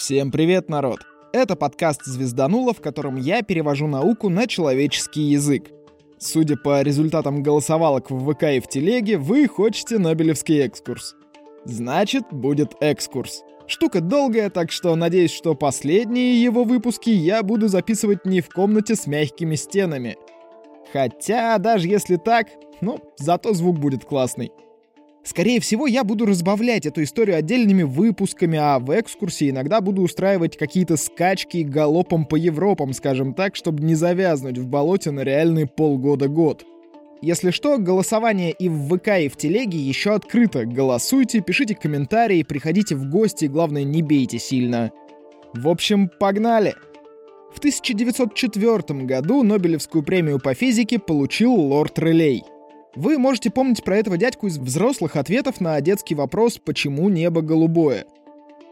Всем привет, народ! Это подкаст «Звездануло», в котором я перевожу науку на человеческий язык. Судя по результатам голосовалок в ВК и в Телеге, вы хотите Нобелевский экскурс. Значит, будет экскурс. Штука долгая, так что надеюсь, что последние его выпуски я буду записывать не в комнате с мягкими стенами. Хотя, даже если так, зато звук будет классный. Скорее всего, я буду разбавлять эту историю отдельными выпусками, а в экскурсе иногда буду устраивать какие-то скачки галопом по Европам, скажем так, чтобы не завязнуть в болоте на реальные полгода-год. Если что, голосование и в ВК, и в Телеге еще открыто. Голосуйте, пишите комментарии, приходите в гости, главное, не бейте сильно. В общем, погнали! В 1904 году Нобелевскую премию по физике получил лорд Рэлей. Вы можете помнить про этого дядьку из взрослых ответов на детский вопрос «Почему небо голубое?».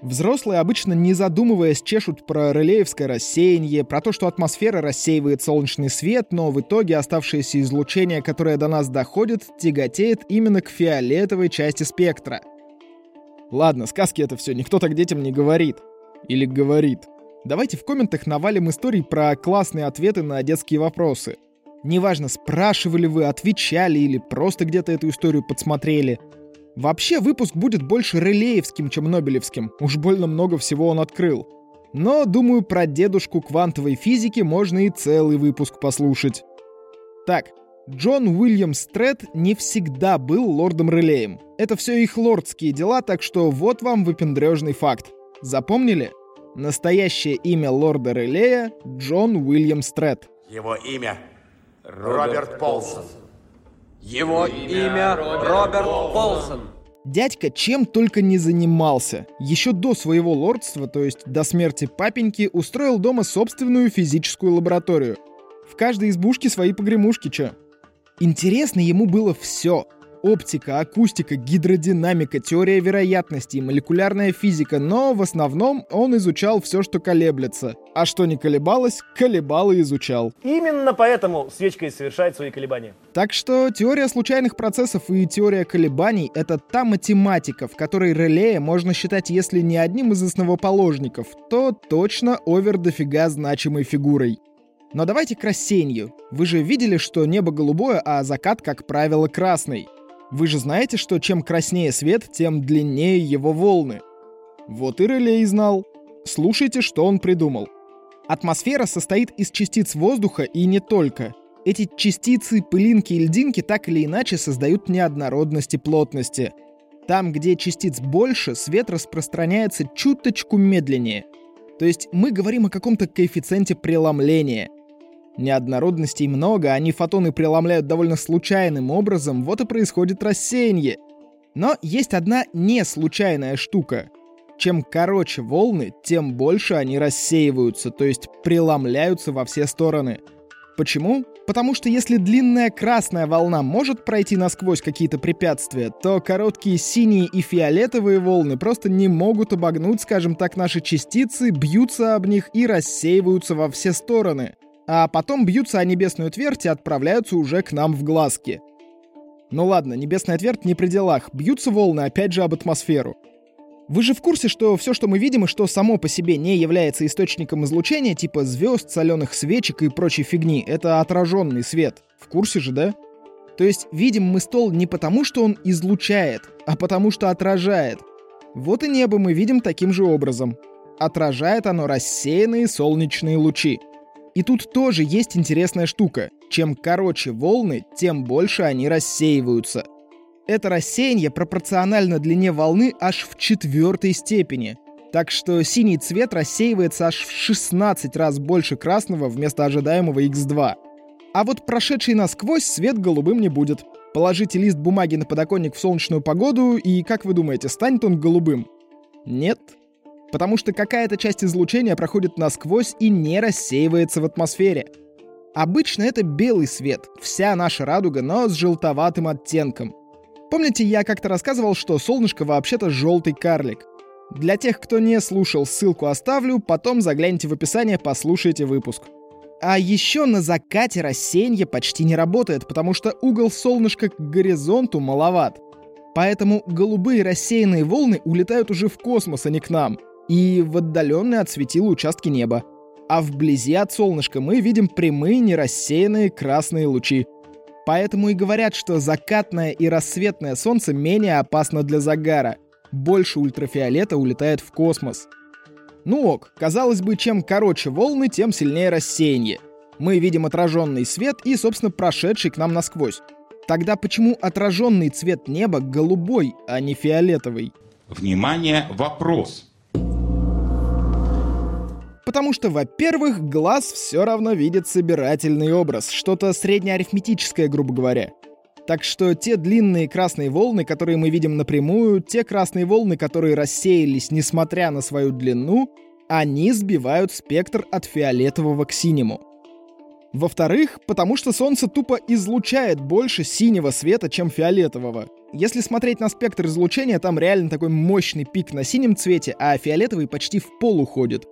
Взрослые обычно, не задумываясь, чешут про рэлеевское рассеяние, про то, что атмосфера рассеивает солнечный свет, но в итоге оставшееся излучение, которое до нас доходит, тяготеет именно к фиолетовой части спектра. Ладно, сказки это все, никто так детям не говорит. Или говорит. Давайте в комментах навалим истории про классные ответы на детские вопросы. Неважно, спрашивали вы, отвечали или просто где-то эту историю подсмотрели. Вообще, выпуск будет больше рэлеевским, чем нобелевским. Уж больно много всего он открыл. Но, думаю, про дедушку квантовой физики можно и целый выпуск послушать. Так, Джон Уильям Стретт не всегда был лордом Рэлеем. Это все их лордские дела, так что вот вам выпендрежный факт. Запомнили? Настоящее имя лорда Рэлея — Джон Уильям Стретт. Его имя... Роберт Полсон. Его имя Роберт Полсон. Дядька чем только не занимался. Еще до своего лордства, то есть до смерти папеньки, устроил дома собственную физическую лабораторию. В каждой избушке свои погремушки, че. Интересно ему было все. Оптика, акустика, гидродинамика, теория вероятности, молекулярная физика, но в основном он изучал все, что колеблется. А что не колебалось, колебал и изучал. Именно поэтому свечка и совершает свои колебания. Так что теория случайных процессов и теория колебаний — это та математика, в которой Рэлея можно считать, если не одним из основоположников, то точно овер дофига значимой фигурой. Но давайте к рассеянию. Вы же видели, что небо голубое, а закат, как правило, красный. Вы же знаете, что чем краснее свет, тем длиннее его волны. Вот и Рэлей знал. Слушайте, что он придумал. Атмосфера состоит из частиц воздуха и не только. Эти частицы, пылинки и льдинки так или иначе создают неоднородность и плотности. Там, где частиц больше, свет распространяется чуточку медленнее. То есть мы говорим о каком-то коэффициенте преломления. Неоднородностей много, они фотоны преломляют довольно случайным образом, вот и происходит рассеяние. Но есть одна не случайная штука. Чем короче волны, тем больше они рассеиваются, то есть преломляются во все стороны. Почему? Потому что если длинная красная волна может пройти насквозь какие-то препятствия, то короткие синие и фиолетовые волны просто не могут обогнуть, скажем так, наши частицы, бьются об них и рассеиваются во все стороны. А потом бьются о небесную твердь и отправляются уже к нам в глазки. Ну ладно, небесная твердь не при делах, бьются волны опять же об атмосферу. Вы же в курсе, что все, что мы видим и что само по себе не является источником излучения, типа звезд, соленых свечек и прочей фигни, это отраженный свет. В курсе же, да? То есть видим мы стол не потому, что он излучает, а потому, что отражает. Вот и небо мы видим таким же образом. Отражает оно рассеянные солнечные лучи. И тут тоже есть интересная штука. Чем короче волны, тем больше они рассеиваются. Это рассеяние пропорционально длине волны аж в 4 степени. Так что синий цвет рассеивается аж в 16 раз больше красного вместо ожидаемого x2. А вот прошедший насквозь свет голубым не будет. Положите лист бумаги на подоконник в солнечную погоду, и как вы думаете, станет он голубым? Нет. Потому что какая-то часть излучения проходит насквозь и не рассеивается в атмосфере. Обычно это белый свет, вся наша радуга, но с желтоватым оттенком. Помните, я как-то рассказывал, что солнышко вообще-то желтый карлик? Для тех, кто не слушал, ссылку оставлю, потом загляните в описание, послушайте выпуск. А еще на закате рассеяние почти не работает, потому что угол солнышка к горизонту маловат. Поэтому голубые рассеянные волны улетают уже в космос, а не к нам. и в отдаленные от светила участки неба. А вблизи от солнышка мы видим прямые, нерассеянные красные лучи. Поэтому и говорят, что закатное и рассветное солнце менее опасно для загара. Больше ультрафиолета улетает в космос. Ну ок, казалось бы, чем короче волны, тем сильнее рассеяние. Мы видим отраженный свет и, собственно, прошедший к нам насквозь. Тогда почему отраженный цвет неба голубой, а не фиолетовый? Внимание, вопрос. Потому что, во-первых, глаз все равно видит собирательный образ, что-то среднеарифметическое, грубо говоря. Так что те длинные красные волны, которые мы видим напрямую, те красные волны, которые рассеялись, несмотря на свою длину, они сбивают спектр от фиолетового к синему. Во-вторых, потому что солнце тупо излучает больше синего света, чем фиолетового. Если смотреть на спектр излучения, там реально такой мощный пик на синем цвете, а фиолетовый почти в пол уходит.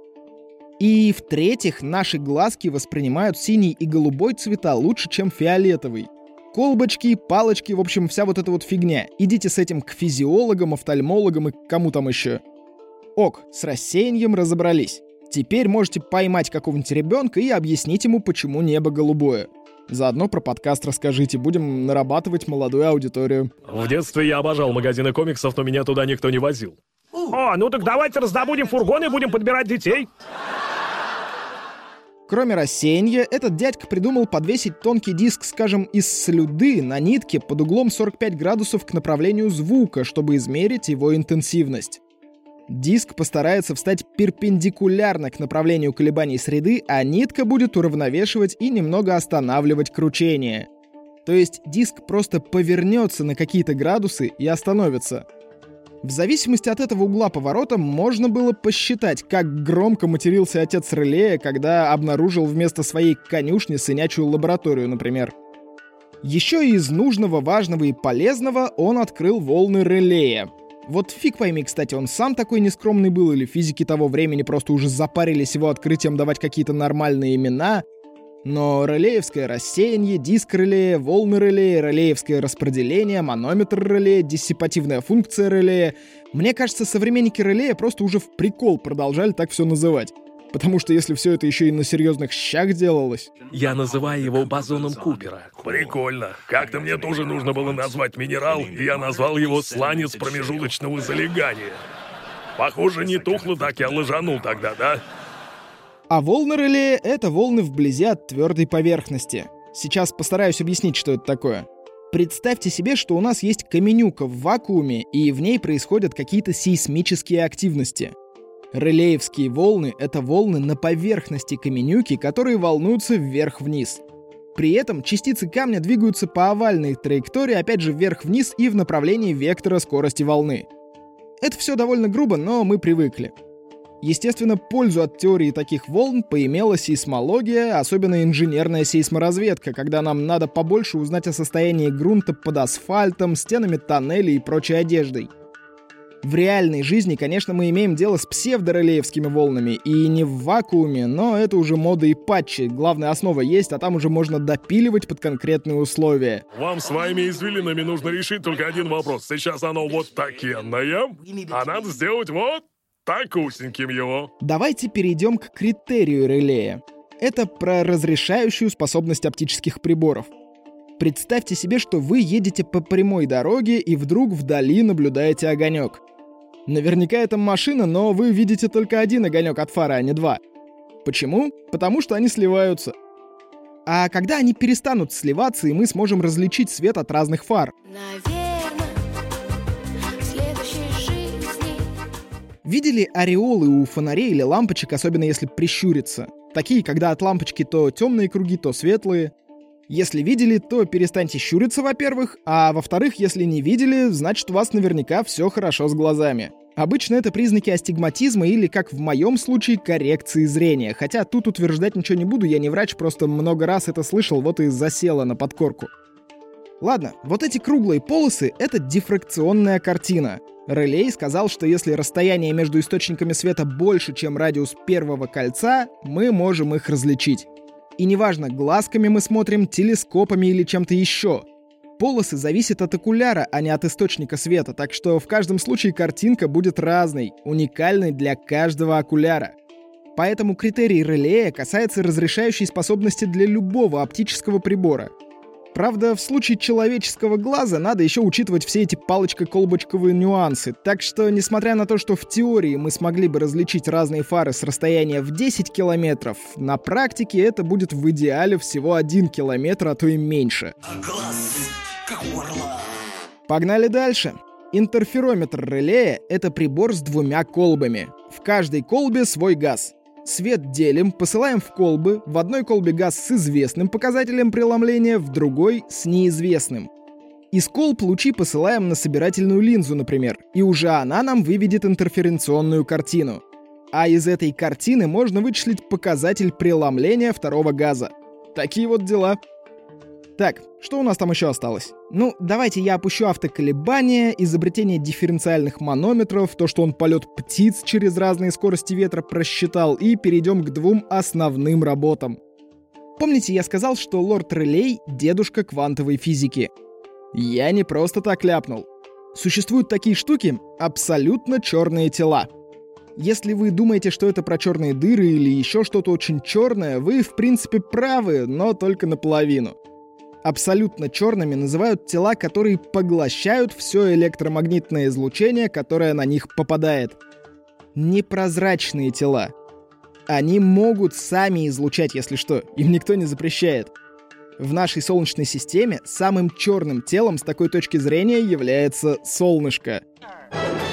И в-третьих, наши глазки воспринимают синий и голубой цвета лучше, чем фиолетовый. Колбочки, палочки, в общем, вся вот эта вот фигня. Идите с этим к физиологам, офтальмологам и к кому там еще. Ок, с рассеянием разобрались. Теперь можете поймать какого-нибудь ребенка и объяснить ему, почему небо голубое. Заодно про подкаст расскажите, будем нарабатывать молодую аудиторию. В детстве я обожал магазины комиксов, но меня туда никто не возил. О, ну так давайте раздобудем фургон и будем подбирать детей. Кроме рассеяния, этот дядька придумал подвесить тонкий диск, скажем, из слюды на нитке под углом 45 градусов к направлению звука, чтобы измерить его интенсивность. Диск постарается встать перпендикулярно к направлению колебаний среды, а нитка будет уравновешивать и немного останавливать кручение. То есть диск просто повернется на какие-то градусы и остановится. В зависимости от этого угла поворота можно было посчитать, как громко матерился отец Рэлея, когда обнаружил вместо своей конюшни сынячую лабораторию, например. Еще и из нужного, важного и полезного он открыл волны Рэлея. Вот фиг пойми, кстати, он сам такой нескромный был, или физики того времени просто уже запарились его открытием давать какие-то нормальные имена. Но релеевское рассеяние, диск Рэлея, волны Рэлея, релеевское распределение, манометр Рэлея, диссипативная функция Рэлея. Мне кажется, современники Рэлея просто уже в прикол продолжали так все называть. Потому что если все это еще и на серьезных щах делалось... Я называю его бозоном Купера. Прикольно. Как-то мне тоже нужно было назвать минерал, и я назвал его сланец промежуточного залегания. Похоже, не тухло так, я лажанул тогда, да? А волны Рэлея — это волны вблизи от твердой поверхности. Сейчас постараюсь объяснить, что это такое. Представьте себе, что у нас есть каменюка в вакууме, и в ней происходят какие-то сейсмические активности. Рэлеевские волны — это волны на поверхности каменюки, которые волнуются вверх-вниз. При этом частицы камня двигаются по овальной траектории, опять же вверх-вниз и в направлении вектора скорости волны. Это все довольно грубо, но мы привыкли. Естественно, пользу от теории таких волн поимела сейсмология, особенно инженерная сейсморазведка, когда нам надо побольше узнать о состоянии грунта под асфальтом, стенами тоннелей и прочей одеждой. В реальной жизни, конечно, мы имеем дело с псевдорелеевскими волнами, и не в вакууме, но это уже мода и патчи. Главная основа есть, а там уже можно допиливать под конкретные условия. Вам с вами извилинами нужно решить только один вопрос. Сейчас оно вот такенное, а надо сделать вот такусеньким его. Давайте перейдем к критерию Рэлея. Это про разрешающую способность оптических приборов. Представьте себе, что вы едете по прямой дороге и вдруг вдали наблюдаете огонек. Наверняка это машина, но вы видите только один огонек от фары, а не два. Почему? Потому что они сливаются. А когда они перестанут сливаться, и мы сможем различить свет от разных фар? Видели ореолы у фонарей или лампочек, особенно если прищуриться? Такие, когда от лампочки то темные круги, то светлые. Если видели, то перестаньте щуриться, во-первых, а во-вторых, если не видели, значит, у вас наверняка все хорошо с глазами. Обычно это признаки астигматизма или, как в моем случае, коррекции зрения. Хотя тут утверждать ничего не буду, я не врач, просто много раз это слышал, вот и засело на подкорку. Ладно, вот эти круглые полосы — это дифракционная картина. Рэлей сказал, что если расстояние между источниками света больше, чем радиус первого кольца, мы можем их различить. И неважно, глазками мы смотрим, телескопами или чем-то еще. Полосы зависят от окуляра, а не от источника света, так что в каждом случае картинка будет разной, уникальной для каждого окуляра. Поэтому критерий Рэлея касается разрешающей способности для любого оптического прибора. Правда, в случае человеческого глаза надо еще учитывать все эти палочко-колбочковые нюансы, так что, несмотря на то, что в теории мы смогли бы различить разные фары с расстояния в 10 километров, на практике это будет в идеале всего 1 километр, а то и меньше. Погнали дальше. Интерферометр Рэлея — это прибор с двумя колбами. В каждой колбе свой газ. Свет делим, посылаем в колбы, в одной колбе газ с известным показателем преломления, в другой — с неизвестным. Из колб лучи посылаем на собирательную линзу, например, и уже она нам выведет интерференционную картину. А из этой картины можно вычислить показатель преломления второго газа. Такие вот дела. Так, что у нас там еще осталось? Ну, давайте я опущу автоколебания, изобретение дифференциальных манометров, то, что он полет птиц через разные скорости ветра просчитал, и перейдем к двум основным работам. Помните, я сказал, что лорд Рэлей — дедушка квантовой физики? Я не просто так ляпнул. Существуют такие штуки — абсолютно черные тела. Если вы думаете, что это про черные дыры или еще что-то очень черное, вы, в принципе, правы, но только наполовину. Абсолютно черными называют тела, которые поглощают все электромагнитное излучение, которое на них попадает. Непрозрачные тела. Они могут сами излучать, если что, им никто не запрещает. В нашей Солнечной системе самым черным телом с такой точки зрения является солнышко.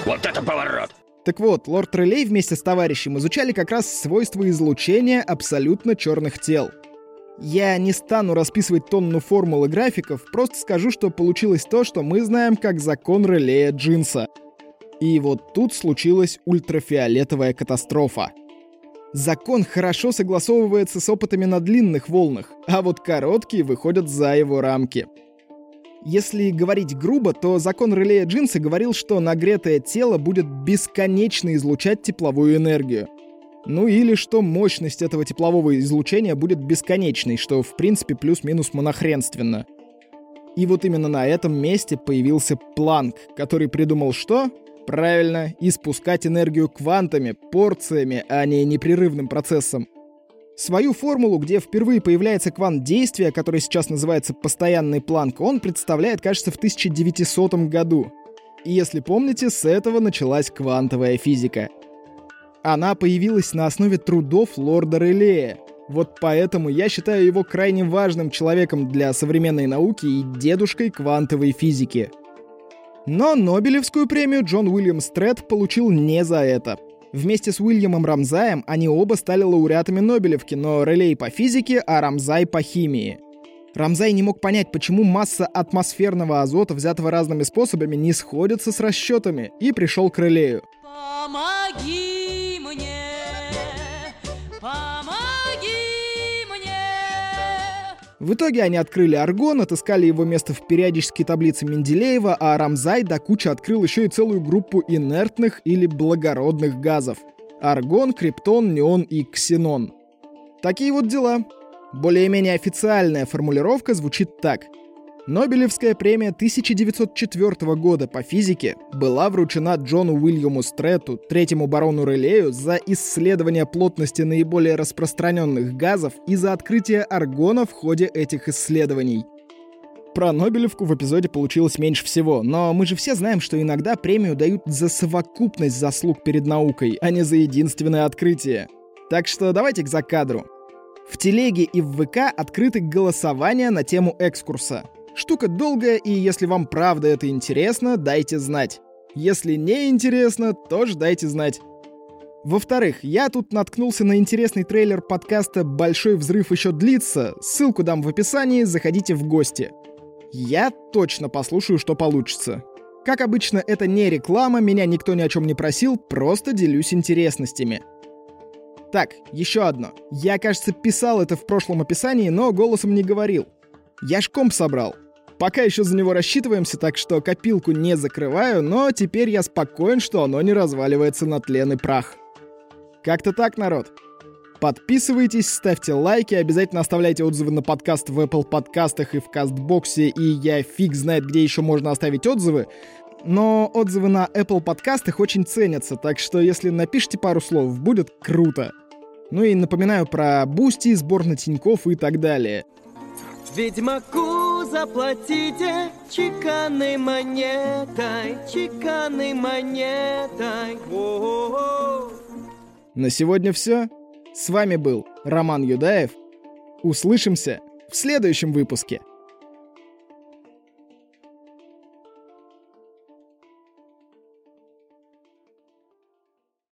Вот это поворот! Так вот, лорд Рэлей вместе с товарищем изучали как раз свойства излучения абсолютно черных тел. Я не стану расписывать тонну формул и графиков, просто скажу, что получилось то, что мы знаем как закон Рэлея Джинса. И вот тут случилась ультрафиолетовая катастрофа. Закон хорошо согласовывается с опытами на длинных волнах, а вот короткие выходят за его рамки. Если говорить грубо, то закон Рэлея Джинса говорил, что нагретое тело будет бесконечно излучать тепловую энергию. Ну или что мощность этого теплового излучения будет бесконечной, что в принципе плюс-минус монохренственно. И вот именно на этом месте появился Планк, который придумал что? Правильно, испускать энергию квантами, порциями, а не непрерывным процессом. Свою формулу, где впервые появляется квант действия, который сейчас называется постоянный Планк, он представляет, кажется, в 1900 году. И если помните, с этого началась квантовая физика. Она появилась на основе трудов лорда Рэлея. Вот поэтому я считаю его крайне важным человеком для современной науки и дедушкой квантовой физики. Но Нобелевскую премию Джон Уильям Стретт получил не за это. Вместе с Уильямом Рамзаем они оба стали лауреатами Нобелевки, но Рэлей по физике, а Рамзай по химии. Рамзай не мог понять, почему масса атмосферного азота, взятого разными способами, не сходится с расчетами, и пришел к Рэлею. В итоге они открыли аргон, отыскали его место в периодической таблице Менделеева, а Рамзай до кучи открыл еще и целую группу инертных или благородных газов. Аргон, криптон, неон и ксенон. Такие вот дела. Более-менее официальная формулировка звучит так. Нобелевская премия 1904 года по физике была вручена Джону Уильяму Стрэтту, третьему барону Рэлею, за исследование плотности наиболее распространенных газов и за открытие аргона в ходе этих исследований. Про Нобелевку в эпизоде получилось меньше всего, но мы же все знаем, что иногда премию дают за совокупность заслуг перед наукой, а не за единственное открытие. Так что давайте к закадру. В Телеге и в ВК открыты голосования на тему экскурса. Штука долгая, и если вам правда это интересно, дайте знать. Если не интересно, тоже дайте знать. Во-вторых, я тут наткнулся на интересный трейлер подкаста «Большой взрыв еще длится». Ссылку дам в описании, заходите в гости. Я точно послушаю, что получится. Как обычно, это не реклама, меня никто ни о чем не просил, просто делюсь интересностями. Так, еще одно. Я, кажется, писал это в прошлом описании, но голосом не говорил. Я ж комп собрал. Пока еще за него рассчитываемся, так что копилку не закрываю, но теперь я спокоен, что оно не разваливается на тлен и прах. Как-то так, народ. Подписывайтесь, ставьте лайки, обязательно оставляйте отзывы на подкаст в Apple подкастах и в Кастбоксе, и я фиг знает, где еще можно оставить отзывы. Но отзывы на Apple подкастах очень ценятся, так что если напишите пару слов, будет круто. Ну и напоминаю про Бусти, сбор на Тинькофф и так далее. Ведьмаку заплатите чеканной монетой. О-о-о-о. На сегодня все. С вами был Роман Юдаев. Услышимся в следующем выпуске.